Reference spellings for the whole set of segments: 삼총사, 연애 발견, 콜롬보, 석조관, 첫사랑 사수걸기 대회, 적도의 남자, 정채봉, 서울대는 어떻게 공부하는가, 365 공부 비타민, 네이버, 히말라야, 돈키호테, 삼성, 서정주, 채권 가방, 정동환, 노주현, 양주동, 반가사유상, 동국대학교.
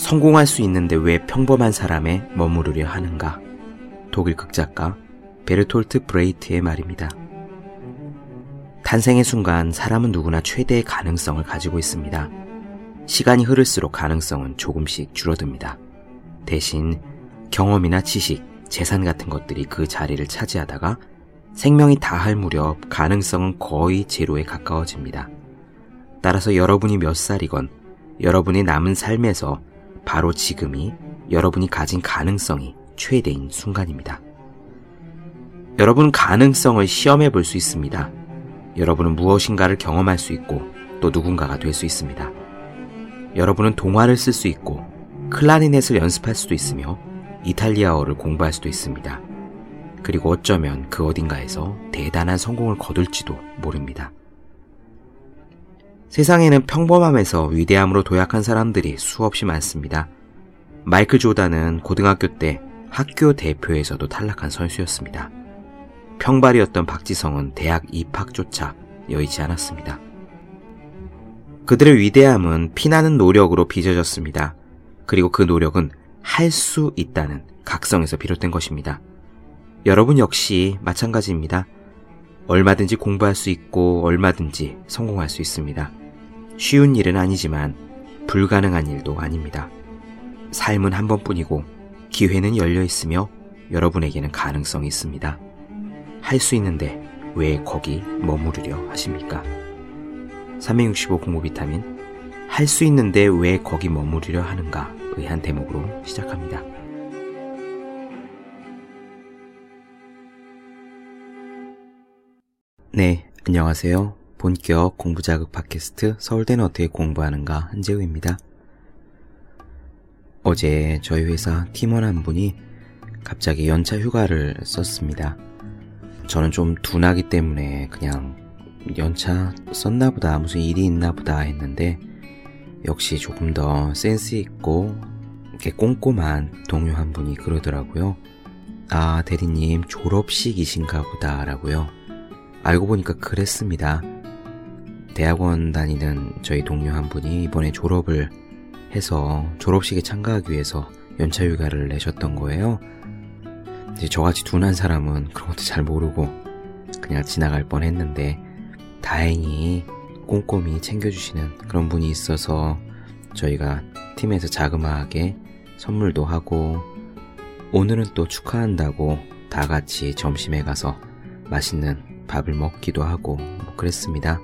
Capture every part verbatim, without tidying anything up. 성공할 수 있는데 왜 평범한 사람에 머무르려 하는가? 독일 극작가 베르톨트 브레히트의 말입니다. 탄생의 순간 사람은 누구나 최대의 가능성을 가지고 있습니다. 시간이 흐를수록 가능성은 조금씩 줄어듭니다. 대신 경험이나 지식, 재산 같은 것들이 그 자리를 차지하다가 생명이 다할 무렵 가능성은 거의 제로에 가까워집니다. 따라서 여러분이 몇 살이건 여러분의 남은 삶에서 바로 지금이 여러분이 가진 가능성이 최대인 순간입니다. 여러분은 가능성을 시험해 볼 수 있습니다. 여러분은 무엇인가를 경험할 수 있고 또 누군가가 될 수 있습니다. 여러분은 동화를 쓸 수 있고 클라리넷을 연습할 수도 있으며 이탈리아어를 공부할 수도 있습니다. 그리고 어쩌면 그 어딘가에서 대단한 성공을 거둘지도 모릅니다. 세상에는 평범함에서 위대함으로 도약한 사람들이 수없이 많습니다. 마이클 조단은 고등학교 때 학교 대표에서도 탈락한 선수였습니다. 평발이었던 박지성은 대학 입학조차 여의치 않았습니다. 그들의 위대함은 피나는 노력으로 빚어졌습니다. 그리고 그 노력은 할 수 있다는 각성에서 비롯된 것입니다. 여러분 역시 마찬가지입니다. 얼마든지 공부할 수 있고 얼마든지 성공할 수 있습니다. 쉬운 일은 아니지만 불가능한 일도 아닙니다. 삶은 한 번뿐이고 기회는 열려 있으며 여러분에게는 가능성이 있습니다. 할 수 있는데 왜 거기 머무르려 하십니까? 삼백육십오 공부 비타민, 할 수 있는데 왜 거기 머무르려 하는가? 의 한 대목으로 시작합니다. 네, 안녕하세요. 본격 공부 자극 팟캐스트 서울대는 어떻게 공부하는가 한재우입니다. 어제 저희 회사 팀원 한 분이 갑자기 연차 휴가를 썼습니다. 저는 좀 둔하기 때문에 그냥 연차 썼나 보다, 무슨 일이 있나 보다 했는데 역시 조금 더 센스 있고 이렇게 꼼꼼한 동료 한 분이 그러더라고요. 아, 대리님 졸업식이신가 보다라고요. 알고 보니까 그랬습니다. 대학원 다니는 저희 동료 한 분이 이번에 졸업을 해서 졸업식에 참가하기 위해서 연차 휴가를 내셨던 거예요. 이제 저같이 둔한 사람은 그런 것도 잘 모르고 그냥 지나갈 뻔했는데 다행히 꼼꼼히 챙겨주시는 그런 분이 있어서 저희가 팀에서 자그마하게 선물도 하고 오늘은 또 축하한다고 다 같이 점심에 가서 맛있는 밥을 먹기도 하고 뭐 그랬습니다.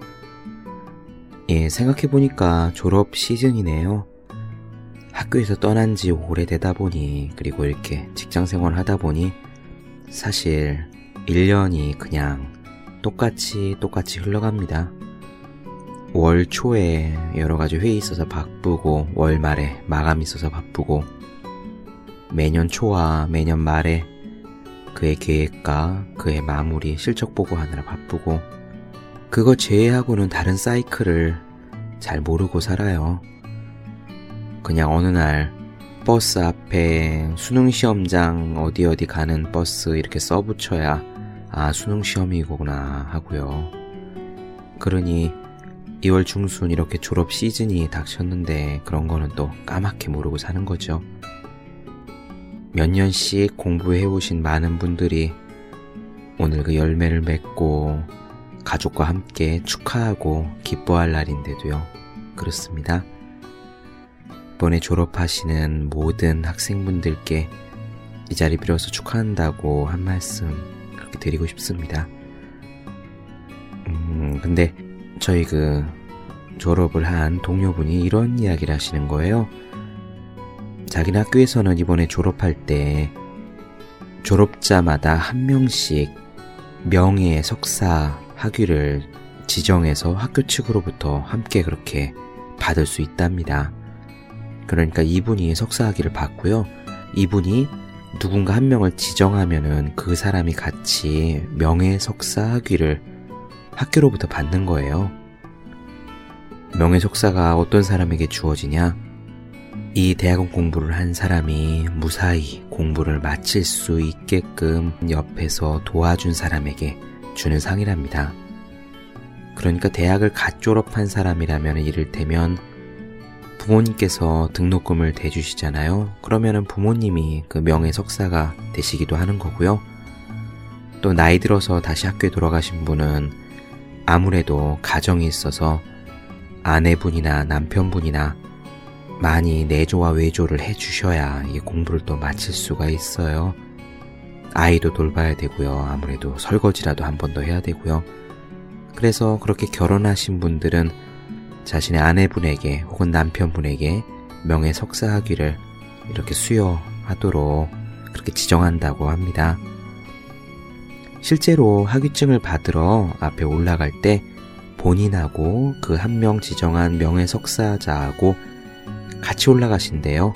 예, 생각해보니까 졸업 시즌이네요. 학교에서 떠난 지 오래되다 보니 그리고 이렇게 직장생활 하다 보니 사실 일 년이 그냥 똑같이 똑같이 흘러갑니다. 월 초에 여러가지 회의 있어서 바쁘고 월말에 마감 있어서 바쁘고 매년 초와 매년 말에 그의 계획과 그의 마무리 실적 보고하느라 바쁘고 그거 제외하고는 다른 사이클을 잘 모르고 살아요. 그냥 어느 날 버스 앞에 수능시험장 어디 어디 가는 버스 이렇게 써붙여야 아 수능시험이구나 하고요. 그러니 이월 중순 이렇게 졸업 시즌이 닥쳤는데 그런 거는 또 까맣게 모르고 사는 거죠. 몇 년씩 공부해오신 많은 분들이 오늘 그 열매를 맺고 가족과 함께 축하하고 기뻐할 날인데도요. 그렇습니다. 이번에 졸업하시는 모든 학생분들께 이 자리 빌어서 축하한다고 한 말씀 그렇게 드리고 싶습니다. 음, 근데 저희 그 졸업을 한 동료분이 이런 이야기를 하시는 거예요. 자기는 학교에서는 이번에 졸업할 때 졸업자마다 한 명씩 명예 석사 학위를 지정해서 학교 측으로부터 함께 그렇게 받을 수 있답니다. 그러니까 이분이 석사 학위를 받고요. 이분이 누군가 한 명을 지정하면은 그 사람이 같이 명예 석사 학위를 학교로부터 받는 거예요. 명예 석사가 어떤 사람에게 주어지냐? 이 대학원 공부를 한 사람이 무사히 공부를 마칠 수 있게끔 옆에서 도와준 사람에게 주는 상이랍니다. 그러니까 대학을 갓 졸업한 사람이라면 이를테면 부모님께서 등록금을 대주시잖아요. 그러면은 부모님이 그 명예 석사가 되시기도 하는 거고요. 또 나이 들어서 다시 학교에 돌아가신 분은 아무래도 가정이 있어서 아내분이나 남편분이나 많이 내조와 외조를 해주셔야 이 공부를 또 마칠 수가 있어요. 아이도 돌봐야 되고요. 아무래도 설거지라도 한 번 더 해야 되고요. 그래서 그렇게 결혼하신 분들은 자신의 아내분에게 혹은 남편분에게 명예 석사 학위를 이렇게 수여하도록 그렇게 지정한다고 합니다. 실제로 학위증을 받으러 앞에 올라갈 때 본인하고 그 한 명 지정한 명예 석사자하고 같이 올라가신대요.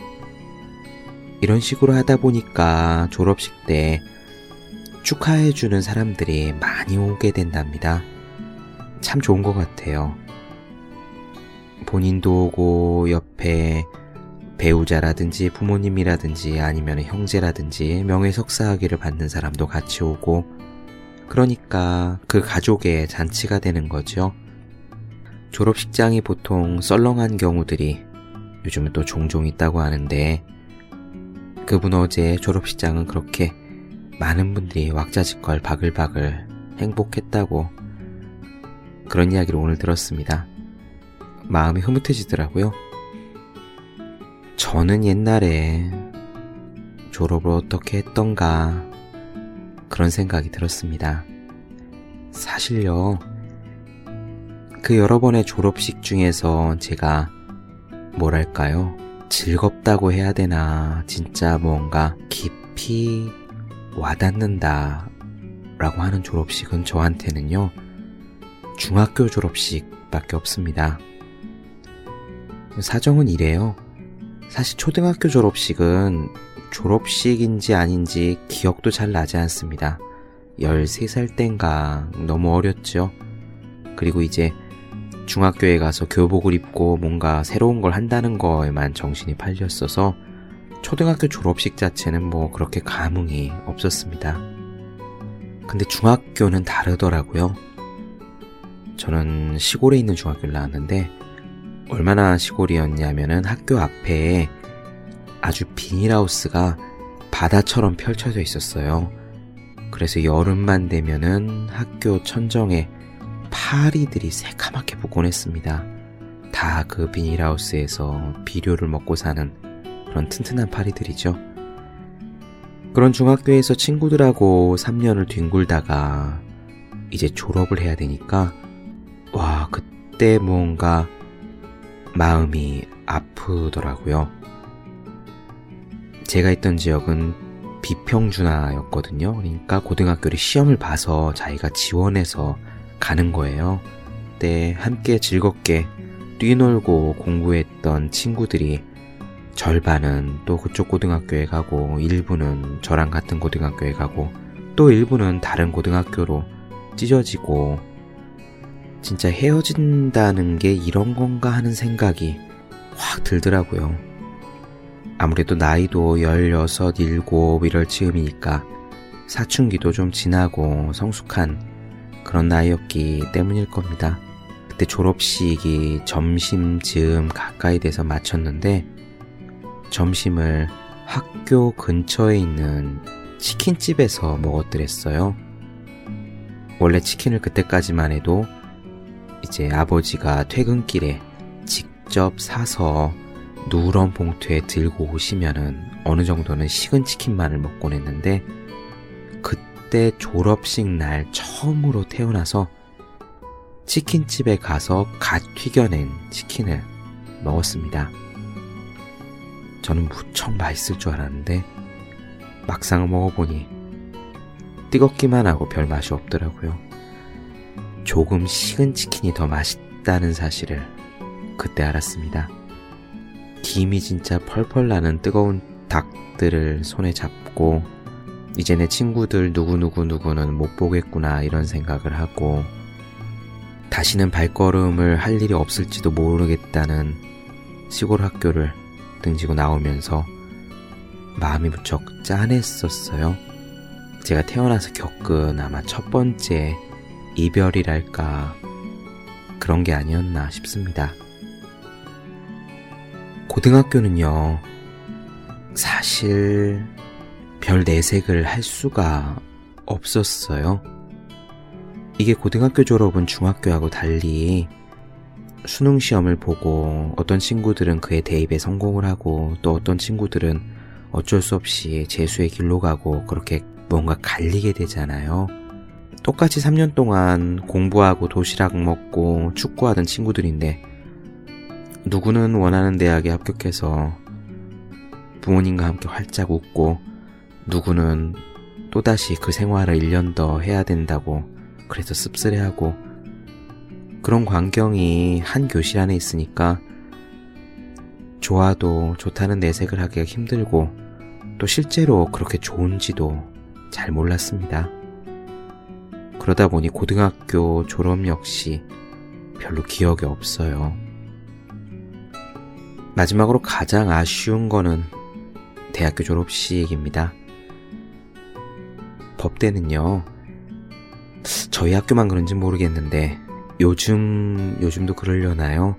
이런 식으로 하다 보니까 졸업식 때 축하해주는 사람들이 많이 오게 된답니다. 참 좋은 것 같아요. 본인도 오고 옆에 배우자라든지 부모님이라든지 아니면 형제라든지 명예석사 학위를 받는 사람도 같이 오고, 그러니까 그 가족의 잔치가 되는 거죠. 졸업식장이 보통 썰렁한 경우들이 요즘은 또 종종 있다고 하는데, 그분 어제 졸업식장은 그렇게 많은 분들이 왁자지껄 바글바글 행복했다고 그런 이야기를 오늘 들었습니다. 마음이 흐뭇해지더라고요. 저는 옛날에 졸업을 어떻게 했던가 그런 생각이 들었습니다. 사실요, 그 여러 번의 졸업식 중에서 제가 뭐랄까요? 즐겁다고 해야 되나, 진짜 뭔가 깊이 와닿는다 라고 하는 졸업식은 저한테는요, 중학교 졸업식밖에 없습니다. 사정은 이래요. 사실 초등학교 졸업식은 졸업식인지 아닌지 기억도 잘 나지 않습니다. 열세 살 땐가 너무 어렸죠. 그리고 이제 중학교에 가서 교복을 입고 뭔가 새로운 걸 한다는 거에만 정신이 팔렸어서 초등학교 졸업식 자체는 뭐 그렇게 감흥이 없었습니다. 근데 중학교는 다르더라고요. 저는 시골에 있는 중학교를 나왔는데 얼마나 시골이었냐면은 학교 앞에 아주 비닐하우스가 바다처럼 펼쳐져 있었어요. 그래서 여름만 되면은 학교 천정에 파리들이 새카맣게 붙곤 했습니다. 다 그 비닐하우스에서 비료를 먹고 사는 그런 튼튼한 파리들이죠. 그런 중학교에서 친구들하고 삼 년을 뒹굴다가 이제 졸업을 해야 되니까, 와, 그때 뭔가 마음이 아프더라고요. 제가 있던 지역은 비평준화였거든요. 그러니까 고등학교를 시험을 봐서 자기가 지원해서 가는 거예요. 그때 함께 즐겁게 뛰놀고 공부했던 친구들이 절반은 또 그쪽 고등학교에 가고, 일부는 저랑 같은 고등학교에 가고, 또 일부는 다른 고등학교로 찢어지고, 진짜 헤어진다는 게 이런 건가 하는 생각이 확 들더라고요. 아무래도 나이도 열여섯, 일곱 이럴 즈음이니까 사춘기도 좀 지나고 성숙한 그런 나이였기 때문일 겁니다. 그때 졸업식이 점심쯤 가까이 돼서 마쳤는데, 점심을 학교 근처에 있는 치킨집에서 먹었더랬어요. 원래 치킨을 그때까지만 해도 이제 아버지가 퇴근길에 직접 사서 누런 봉투에 들고 오시면은 어느 정도는 식은 치킨만을 먹곤 했는데, 그때 졸업식 날 처음으로 태어나서 치킨집에 가서 갓 튀겨낸 치킨을 먹었습니다. 저는 무척 맛있을 줄 알았는데 막상 먹어보니 뜨겁기만 하고 별 맛이 없더라고요. 조금 식은 치킨이 더 맛있다는 사실을 그때 알았습니다. 김이 진짜 펄펄 나는 뜨거운 닭들을 손에 잡고, 이제 내 친구들 누구누구누구는 못 보겠구나 이런 생각을 하고, 다시는 발걸음을 할 일이 없을지도 모르겠다는 시골 학교를 등지고 나오면서 마음이 무척 짠했었어요. 제가 태어나서 겪은 아마 첫 번째 이별이랄까 그런 게 아니었나 싶습니다. 고등학교는요, 사실 별 내색을 할 수가 없었어요. 이게 고등학교 졸업은 중학교하고 달리 수능시험을 보고 어떤 친구들은 그의 대입에 성공을 하고 또 어떤 친구들은 어쩔 수 없이 재수의 길로 가고 그렇게 뭔가 갈리게 되잖아요. 똑같이 삼 년 동안 공부하고 도시락 먹고 축구하던 친구들인데 누구는 원하는 대학에 합격해서 부모님과 함께 활짝 웃고 누구는 또다시 그 생활을 일 년 더 해야 된다고 그래서 씁쓸해하고 그런 광경이 한 교실 안에 있으니까 좋아도 좋다는 내색을 하기가 힘들고 또 실제로 그렇게 좋은지도 잘 몰랐습니다. 그러다 보니 고등학교 졸업 역시 별로 기억이 없어요. 마지막으로 가장 아쉬운 거는 대학교 졸업식입니다. 법대는요, 저희 학교만 그런지 모르겠는데 요즘, 요즘도 그러려나요?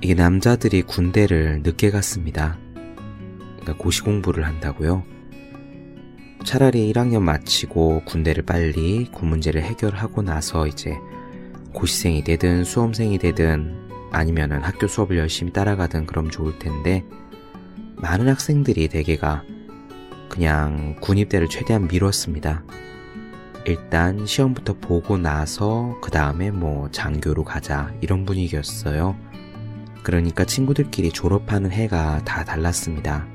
이게 남자들이 군대를 늦게 갔습니다. 그러니까 고시 공부를 한다고요? 차라리 일 학년 마치고 군대를 빨리 군문제를 해결하고 나서 이제 고시생이 되든 수험생이 되든 아니면은 학교 수업을 열심히 따라가든 그럼 좋을 텐데 많은 학생들이 대개가 그냥 군입대를 최대한 미뤘습니다. 일단 시험부터 보고 나서 그 다음에 뭐 장교로 가자 이런 분위기였어요. 그러니까 친구들끼리 졸업하는 해가 다 달랐습니다.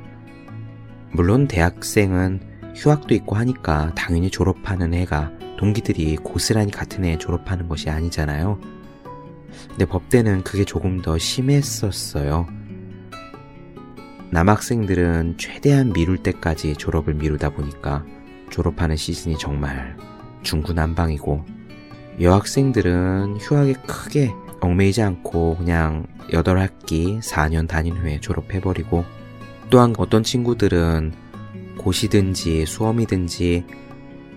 물론 대학생은 휴학도 있고 하니까 당연히 졸업하는 해가 동기들이 고스란히 같은 해에 졸업하는 것이 아니잖아요. 근데 법대는 그게 조금 더 심했었어요. 남학생들은 최대한 미룰 때까지 졸업을 미루다 보니까 졸업하는 시즌이 정말 중구난방이고 여학생들은 휴학에 크게 얽매이지 않고 그냥 여덟 학기 사 년 다닌 후에 졸업해버리고 또한 어떤 친구들은 고시든지 수험이든지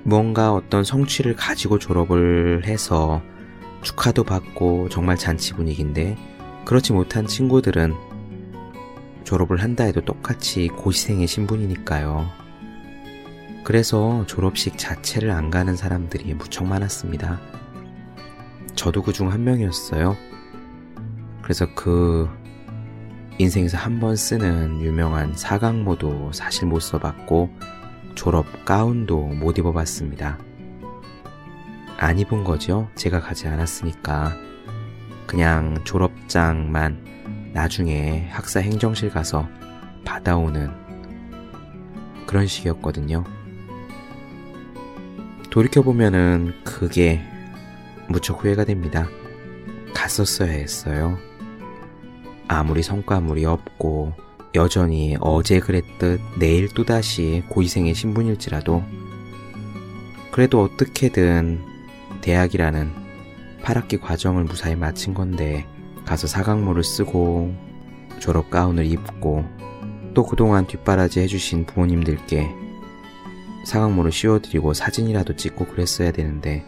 뭔가 어떤 성취를 가지고 졸업을 해서 축하도 받고 정말 잔치 분위기인데 그렇지 못한 친구들은 졸업을 한다 해도 똑같이 고시생의 신분이니까요. 그래서 졸업식 자체를 안 가는 사람들이 무척 많았습니다. 저도 그중 한 명이었어요. 그래서 그 인생에서 한 번 쓰는 유명한 사각모도 사실 못 써봤고 졸업 가운도 못 입어봤습니다. 안 입은 거죠. 제가 가지 않았으니까. 그냥 졸업장만 나중에 학사 행정실 가서 받아오는 그런 식이었거든요. 돌이켜보면은 그게 무척 후회가 됩니다. 갔었어야 했어요. 아무리 성과물이 없고 여전히 어제 그랬듯 내일 또다시 고시생의 신분일지라도 그래도 어떻게든 대학이라는 팔 학기 과정을 무사히 마친 건데 가서 사각모를 쓰고 졸업 가운을 입고 또 그동안 뒷바라지 해주신 부모님들께 사각모를 씌워드리고 사진이라도 찍고 그랬어야 되는데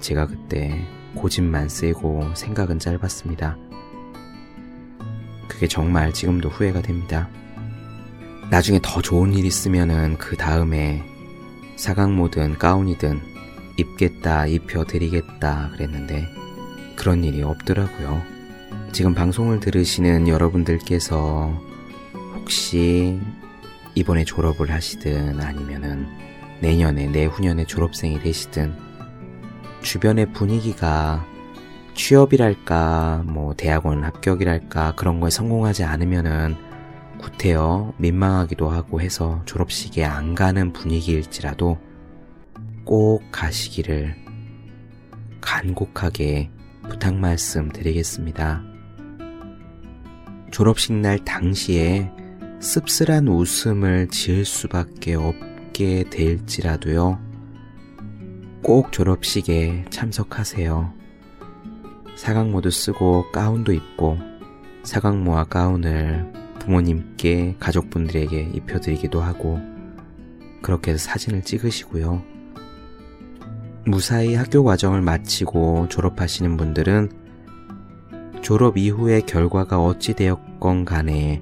제가 그때 고집만 세고 생각은 짧았습니다. 그게 정말 지금도 후회가 됩니다. 나중에 더 좋은 일 있으면은 그 다음에 사각모든 가운이든 입겠다, 입혀드리겠다 그랬는데 그런 일이 없더라고요. 지금 방송을 들으시는 여러분들께서 혹시 이번에 졸업을 하시든 아니면은 내년에, 내후년에 졸업생이 되시든 주변의 분위기가 취업이랄까 뭐 대학원 합격이랄까 그런 거에 성공하지 않으면은 구태여 민망하기도 하고 해서 졸업식에 안 가는 분위기일지라도 꼭 가시기를 간곡하게 부탁 말씀 드리겠습니다. 졸업식 날 당시에 씁쓸한 웃음을 지을 수밖에 없게 될지라도요. 꼭 졸업식에 참석하세요. 사각모도 쓰고 가운도 입고 사각모와 가운을 부모님께 가족분들에게 입혀드리기도 하고 그렇게 해서 사진을 찍으시고요. 무사히 학교 과정을 마치고 졸업하시는 분들은 졸업 이후의 결과가 어찌 되었건 간에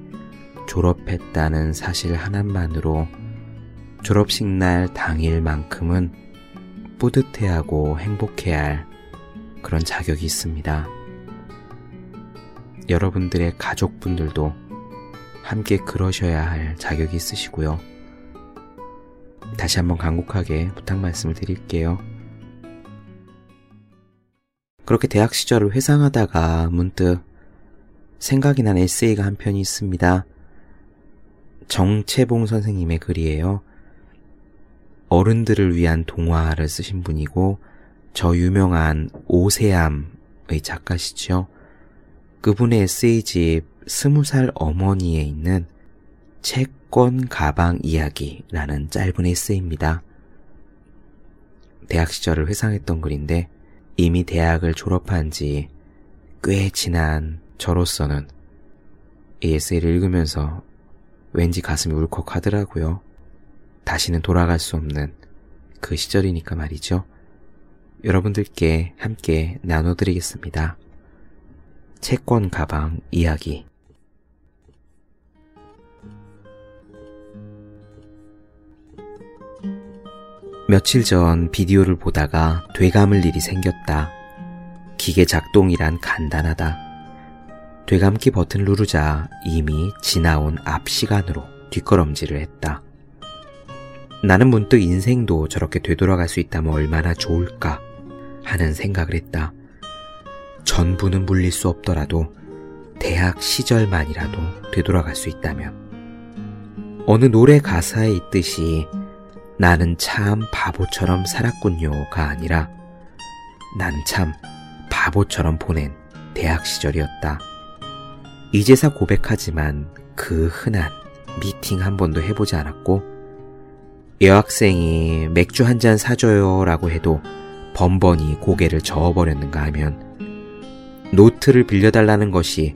졸업했다는 사실 하나만으로 졸업식 날 당일만큼은 뿌듯해하고 행복해야 할 그런 자격이 있습니다. 여러분들의 가족분들도 함께 그러셔야 할 자격이 있으시고요. 다시 한번 간곡하게 부탁 말씀을 드릴게요. 그렇게 대학 시절을 회상하다가 문득 생각이 난 에세이가 한 편이 있습니다. 정채봉 선생님의 글이에요. 어른들을 위한 동화를 쓰신 분이고 저 유명한 오세암의 작가시죠. 그분의 에세이집 스무 살 어머니에 있는 채권 가방 이야기라는 짧은 에세이입니다. 대학 시절을 회상했던 글인데 이미 대학을 졸업한 지 꽤 지난 저로서는 이 에세이를 읽으면서 왠지 가슴이 울컥하더라고요. 다시는 돌아갈 수 없는 그 시절이니까 말이죠. 여러분들께 함께 나눠드리겠습니다. 채권 가방 이야기. 며칠 전 비디오를 보다가 되감을 일이 생겼다. 기계 작동이란 간단하다. 되감기 버튼을 누르자 이미 지나온 앞 시간으로 뒷걸음질을 했다. 나는 문득 인생도 저렇게 되돌아갈 수 있다면 얼마나 좋을까 하는 생각을 했다. 전부는 물릴 수 없더라도 대학 시절만이라도 되돌아갈 수 있다면. 어느 노래 가사에 있듯이 나는 참 바보처럼 살았군요가 아니라 난 참 바보처럼 보낸 대학 시절이었다. 이제서 고백하지만 그 흔한 미팅 한 번도 해보지 않았고 여학생이 맥주 한 잔 사줘요 라고 해도 번번이 고개를 저어버렸는가 하면 노트를 빌려달라는 것이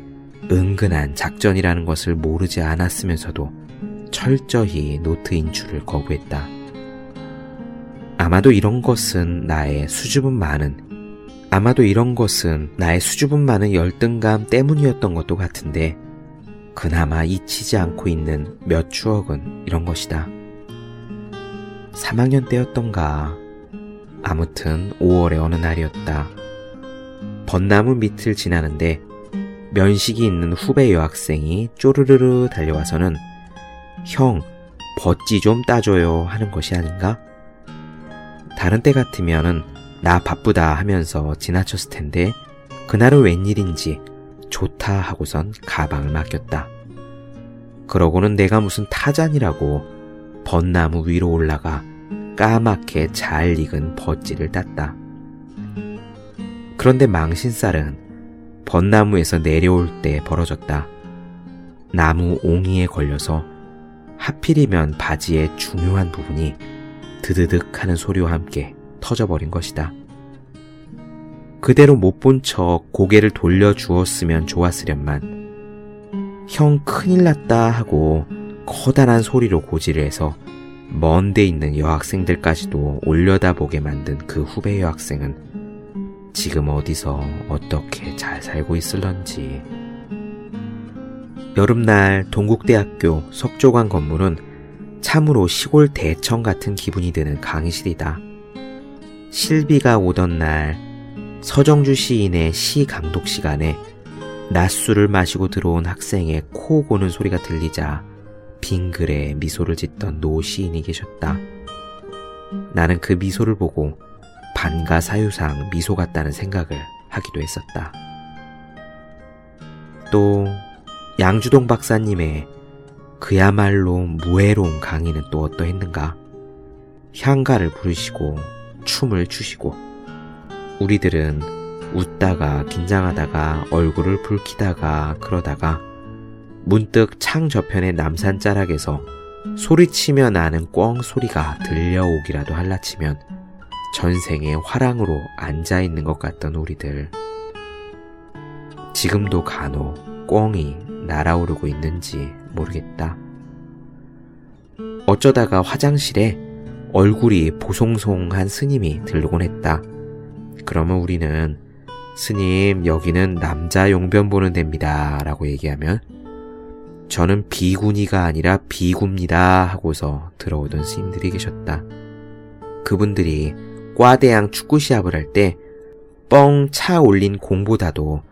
은근한 작전이라는 것을 모르지 않았으면서도 철저히 노트 인출을 거부했다. 아마도 이런 것은 나의 수줍음 많은, 아마도 이런 것은 나의 수줍음 많은 열등감 때문이었던 것도 같은데 그나마 잊히지 않고 있는 몇 추억은 이런 것이다. 삼 학년 때였던가. 아무튼 오월의 어느 날이었다. 벚나무 밑을 지나는데 면식이 있는 후배 여학생이 쪼르르르 달려와서는 형, 벗지 좀 따줘요 하는 것이 아닌가? 다른 때 같으면은 나 바쁘다 하면서 지나쳤을 텐데 그날은 웬일인지 좋다 하고선 가방을 맡겼다. 그러고는 내가 무슨 타잔이라고 벚나무 위로 올라가 까맣게 잘 익은 벗지를 땄다. 그런데 망신살은 벚나무에서 내려올 때 벌어졌다. 나무 옹이에 걸려서 하필이면 바지의 중요한 부분이 드드득 하는 소리와 함께 터져버린 것이다. 그대로 못 본 척 고개를 돌려주었으면 좋았으련만 형 큰일 났다 하고 커다란 소리로 고지를 해서 먼데 있는 여학생들까지도 올려다보게 만든 그 후배 여학생은 지금 어디서 어떻게 잘 살고 있을런지. 여름날 동국대학교 석조관 건물은 참으로 시골 대청 같은 기분이 드는 강의실이다. 실비가 오던 날 서정주 시인의 시 강독 시간에 낮술을 마시고 들어온 학생의 코 고는 소리가 들리자 빙그레 미소를 짓던 노 시인이 계셨다. 나는 그 미소를 보고 반가 사유상 미소 같다는 생각을 하기도 했었다. 또 양주동 박사님의 그야말로 무해로운 강의는 또 어떠했는가. 향가를 부르시고 춤을 추시고 우리들은 웃다가 긴장하다가 얼굴을 붉히다가 그러다가 문득 창 저편의 남산 자락에서 소리치며 나는 꽝 소리가 들려오기라도 할라치면 전생의 화랑으로 앉아있는 것 같던 우리들. 지금도 간혹 꽁이 날아오르고 있는지 모르겠다. 어쩌다가 화장실에 얼굴이 보송송한 스님이 들르곤 했다. 그러면 우리는 스님, 여기는 남자 용변 보는 데입니다. 라고 얘기하면 저는 비군이가 아니라 비구입니다. 하고서 들어오던 스님들이 계셨다. 그분들이 과대항 축구 시합을 할 때 뻥 차 올린 공보다도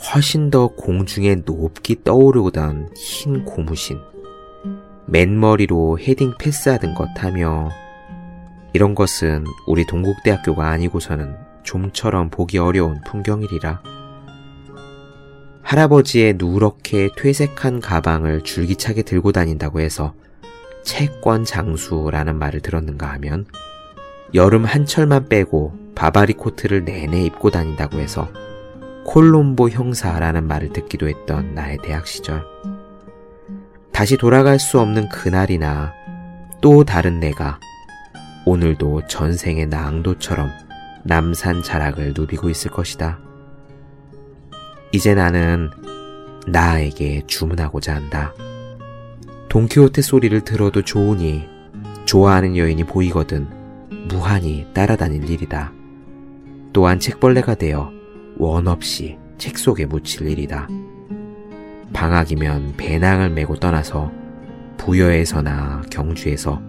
훨씬 더 공중에 높이 떠오르던 흰 고무신, 맨머리로 헤딩 패스하던 것 하며 이런 것은 우리 동국대학교가 아니고서는 좀처럼 보기 어려운 풍경이리라. 할아버지의 누렇게 퇴색한 가방을 줄기차게 들고 다닌다고 해서 채권 장수라는 말을 들었는가 하면 여름 한철만 빼고 바바리 코트를 내내 입고 다닌다고 해서 콜롬보 형사라는 말을 듣기도 했던 나의 대학 시절. 다시 돌아갈 수 없는 그날이나 또 다른 내가 오늘도 전생의 나항도처럼 남산 자락을 누비고 있을 것이다. 이제 나는 나에게 주문하고자 한다. 돈키호테 소리를 들어도 좋으니 좋아하는 여인이 보이거든 무한히 따라다닐 일이다. 또한 책벌레가 되어 원 없이 책 속에 묻힐 일이다. 방학이면 배낭을 메고 떠나서 부여에서나 경주에서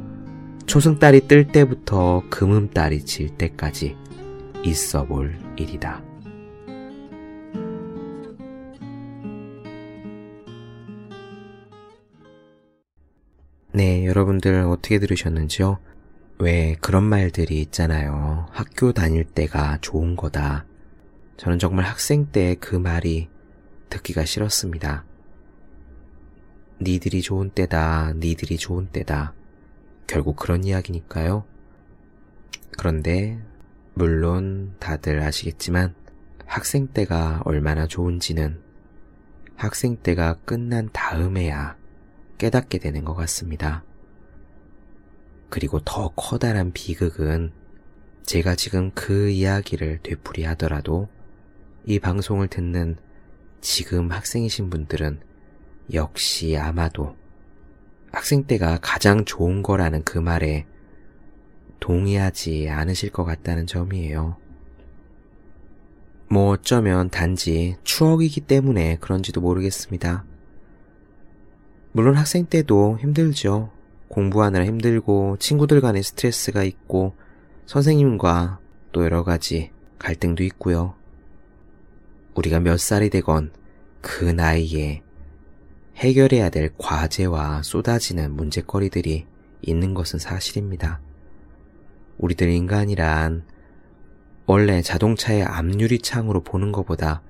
초승달이 뜰 때부터 금음달이 질 때까지 있어 볼 일이다. 네, 여러분들 어떻게 들으셨는지요? 왜 그런 말들이 있잖아요. 학교 다닐 때가 좋은 거다. 저는 정말 학생 때 그 말이 듣기가 싫었습니다. 니들이 좋은 때다, 니들이 좋은 때다. 결국 그런 이야기니까요. 그런데 물론 다들 아시겠지만 학생 때가 얼마나 좋은지는 학생 때가 끝난 다음에야 깨닫게 되는 것 같습니다. 그리고 더 커다란 비극은 제가 지금 그 이야기를 되풀이하더라도 이 방송을 듣는 지금 학생이신 분들은 역시 아마도 학생 때가 가장 좋은 거라는 그 말에 동의하지 않으실 것 같다는 점이에요. 뭐 어쩌면 단지 추억이기 때문에 그런지도 모르겠습니다. 물론 학생 때도 힘들죠. 공부하느라 힘들고 친구들 간의 스트레스가 있고 선생님과 또 여러 가지 갈등도 있고요. 우리가 몇 살이 되건 그 나이에 해결해야 될 과제와 쏟아지는 문제거리들이 있는 것은 사실입니다. 우리들 인간이란 원래 자동차의 앞유리창으로 보는 것보다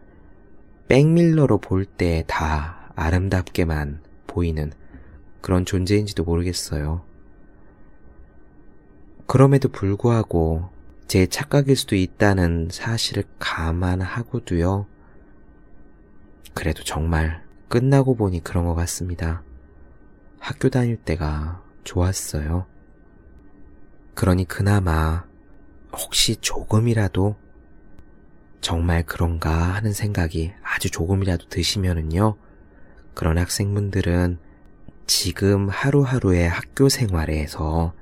백밀러로 볼 때 다 아름답게만 보이는 그런 존재인지도 모르겠어요. 그럼에도 불구하고 제 착각일 수도 있다는 사실을 감안하고도요. 그래도 정말 끝나고 보니 그런 것 같습니다. 학교 다닐 때가 좋았어요. 그러니 그나마 혹시 조금이라도 정말 그런가 하는 생각이 아주 조금이라도 드시면은요. 그런 학생분들은 지금 하루하루의 학교 생활에서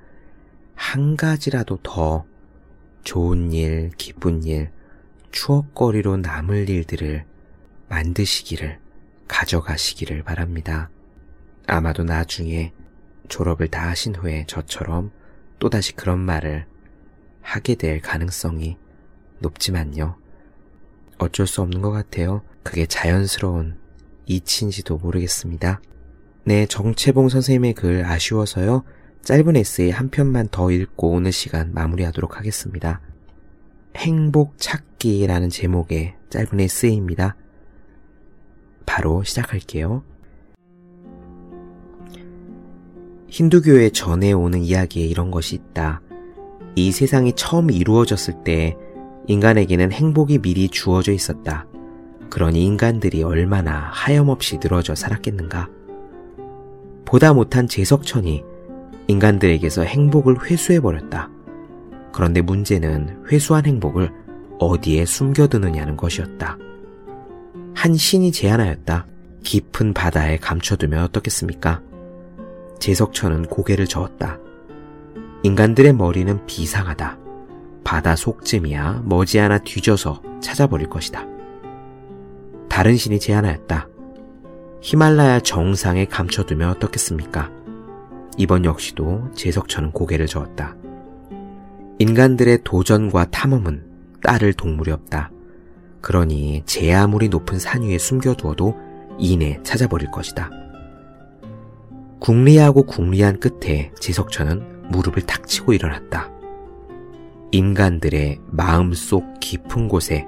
한 가지라도 더 좋은 일, 기쁜 일, 추억거리로 남을 일들을 만드시기를, 가져가시기를 바랍니다. 아마도 나중에 졸업을 다 하신 후에 저처럼 또다시 그런 말을 하게 될 가능성이 높지만요. 어쩔 수 없는 것 같아요. 그게 자연스러운 이치인지도 모르겠습니다. 네, 정채봉 선생님의 글 아쉬워서요. 짧은 에세이 한 편만 더 읽고 오늘 시간 마무리하도록 하겠습니다. 행복 찾기라는 제목의 짧은 에세이입니다. 바로 시작할게요. 힌두교의 전해 오는 이야기에 이런 것이 있다. 이 세상이 처음 이루어졌을 때 인간에게는 행복이 미리 주어져 있었다. 그러니 인간들이 얼마나 하염없이 늘어져 살았겠는가. 보다 못한 제석천이 인간들에게서 행복을 회수해버렸다. 그런데 문제는 회수한 행복을 어디에 숨겨두느냐는 것이었다. 한 신이 제안하였다. 깊은 바다에 감춰두면 어떻겠습니까? 제석천은 고개를 저었다. 인간들의 머리는 비상하다. 바다 속쯤이야 머지않아 뒤져서 찾아버릴 것이다. 다른 신이 제안하였다. 히말라야 정상에 감춰두면 어떻겠습니까? 이번 역시도 제석천은 고개를 저었다. 인간들의 도전과 탐험은 따를 동물이 없다. 그러니 제 아무리 높은 산 위에 숨겨두어도 이내 찾아버릴 것이다. 궁리하고 궁리한 끝에 제석천은 무릎을 탁 치고 일어났다. 인간들의 마음속 깊은 곳에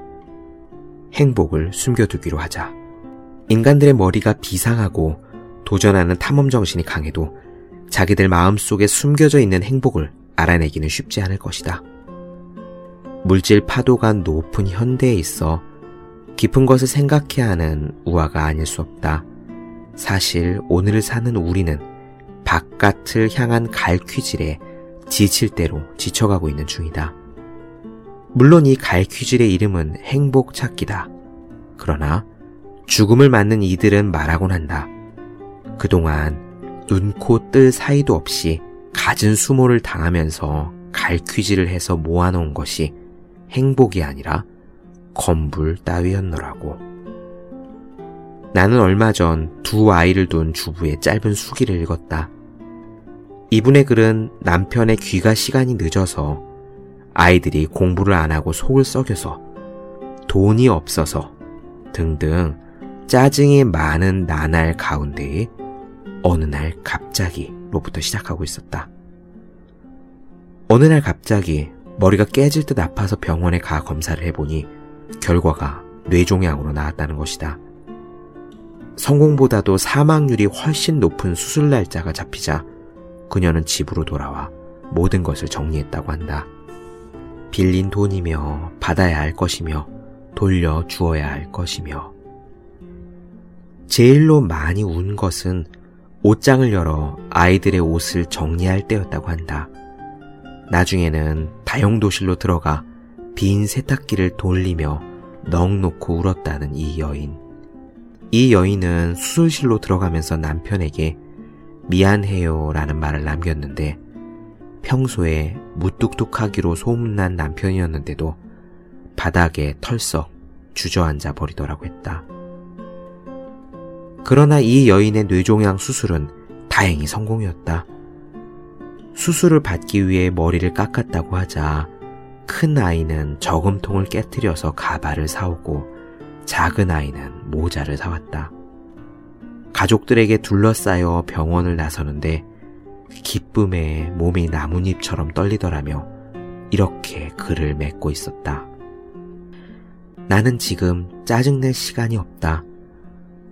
행복을 숨겨두기로 하자. 인간들의 머리가 비상하고 도전하는 탐험정신이 강해도 자기들 마음속에 숨겨져 있는 행복을 알아내기는 쉽지 않을 것이다. 물질 파도가 높은 현대에 있어 깊은 것을 생각해야 하는 우화가 아닐 수 없다. 사실 오늘을 사는 우리는 바깥을 향한 갈퀴질에 지칠 대로 지쳐가고 있는 중이다. 물론 이 갈퀴질의 이름은 행복 찾기다. 그러나 죽음을 맞는 이들은 말하곤 한다. 그동안 눈코 뜰 사이도 없이 갖은 수모를 당하면서 갈퀴질을 해서 모아놓은 것이 행복이 아니라 건불 따위였노라고. 나는 얼마 전 두 아이를 둔 주부의 짧은 수기를 읽었다. 이분의 글은 남편의 귀가 시간이 늦어서 아이들이 공부를 안 하고 속을 썩여서 돈이 없어서 등등 짜증이 많은 나날 가운데에 어느 날 갑자기로부터 시작하고 있었다. 어느 날 갑자기 머리가 깨질 듯 아파서 병원에 가 검사를 해보니 결과가 뇌종양으로 나왔다는 것이다. 성공보다도 사망률이 훨씬 높은 수술 날짜가 잡히자 그녀는 집으로 돌아와 모든 것을 정리했다고 한다. 빌린 돈이며 받아야 할 것이며 돌려 주어야 할 것이며. 제일로 많이 운 것은 옷장을 열어 아이들의 옷을 정리할 때였다고 한다. 나중에는 다용도실로 들어가 빈 세탁기를 돌리며 넋놓고 울었다는 이 여인. 이 여인은 수술실로 들어가면서 남편에게 미안해요 라는 말을 남겼는데, 평소에 무뚝뚝하기로 소문난 남편이었는데도 바닥에 털썩 주저앉아 버리더라고 했다. 그러나 이 여인의 뇌종양 수술은 다행히 성공이었다. 수술을 받기 위해 머리를 깎았다고 하자 큰 아이는 저금통을 깨뜨려서 가발을 사오고 작은 아이는 모자를 사왔다. 가족들에게 둘러싸여 병원을 나서는데 기쁨에 몸이 나뭇잎처럼 떨리더라며 이렇게 글을 맺고 있었다. 나는 지금 짜증낼 시간이 없다.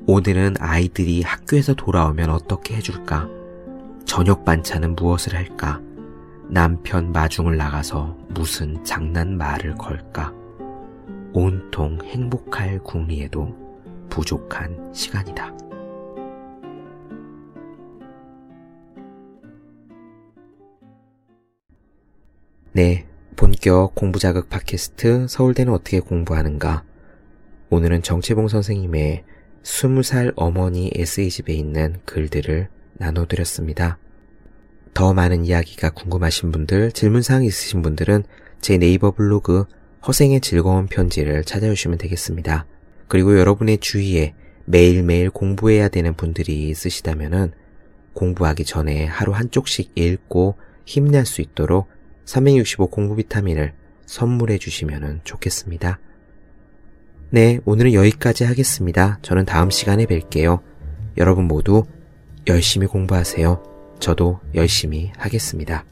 오늘은 아이들이 학교에서 돌아오면 어떻게 해줄까? 저녁 반찬은 무엇을 할까? 남편 마중을 나가서 무슨 장난말을 걸까? 온통 행복할 궁리에도 부족한 시간이다. 네, 본격 공부자극 팟캐스트 서울대는 어떻게 공부하는가? 오늘은 정채봉 선생님의 스무 살 어머니 에세이집에 있는 글들을 나눠드렸습니다. 더 많은 이야기가 궁금하신 분들, 질문사항 있으신 분들은 제 네이버 블로그 허생의 즐거운 편지를 찾아주시면 되겠습니다. 그리고 여러분의 주위에 매일매일 공부해야 되는 분들이 있으시다면은 공부하기 전에 하루 한쪽씩 읽고 힘낼 수 있도록 삼백육십오 공부 비타민을 선물해 주시면 좋겠습니다. 네, 오늘은 여기까지 하겠습니다. 저는 다음 시간에 뵐게요. 여러분 모두 열심히 공부하세요. 저도 열심히 하겠습니다.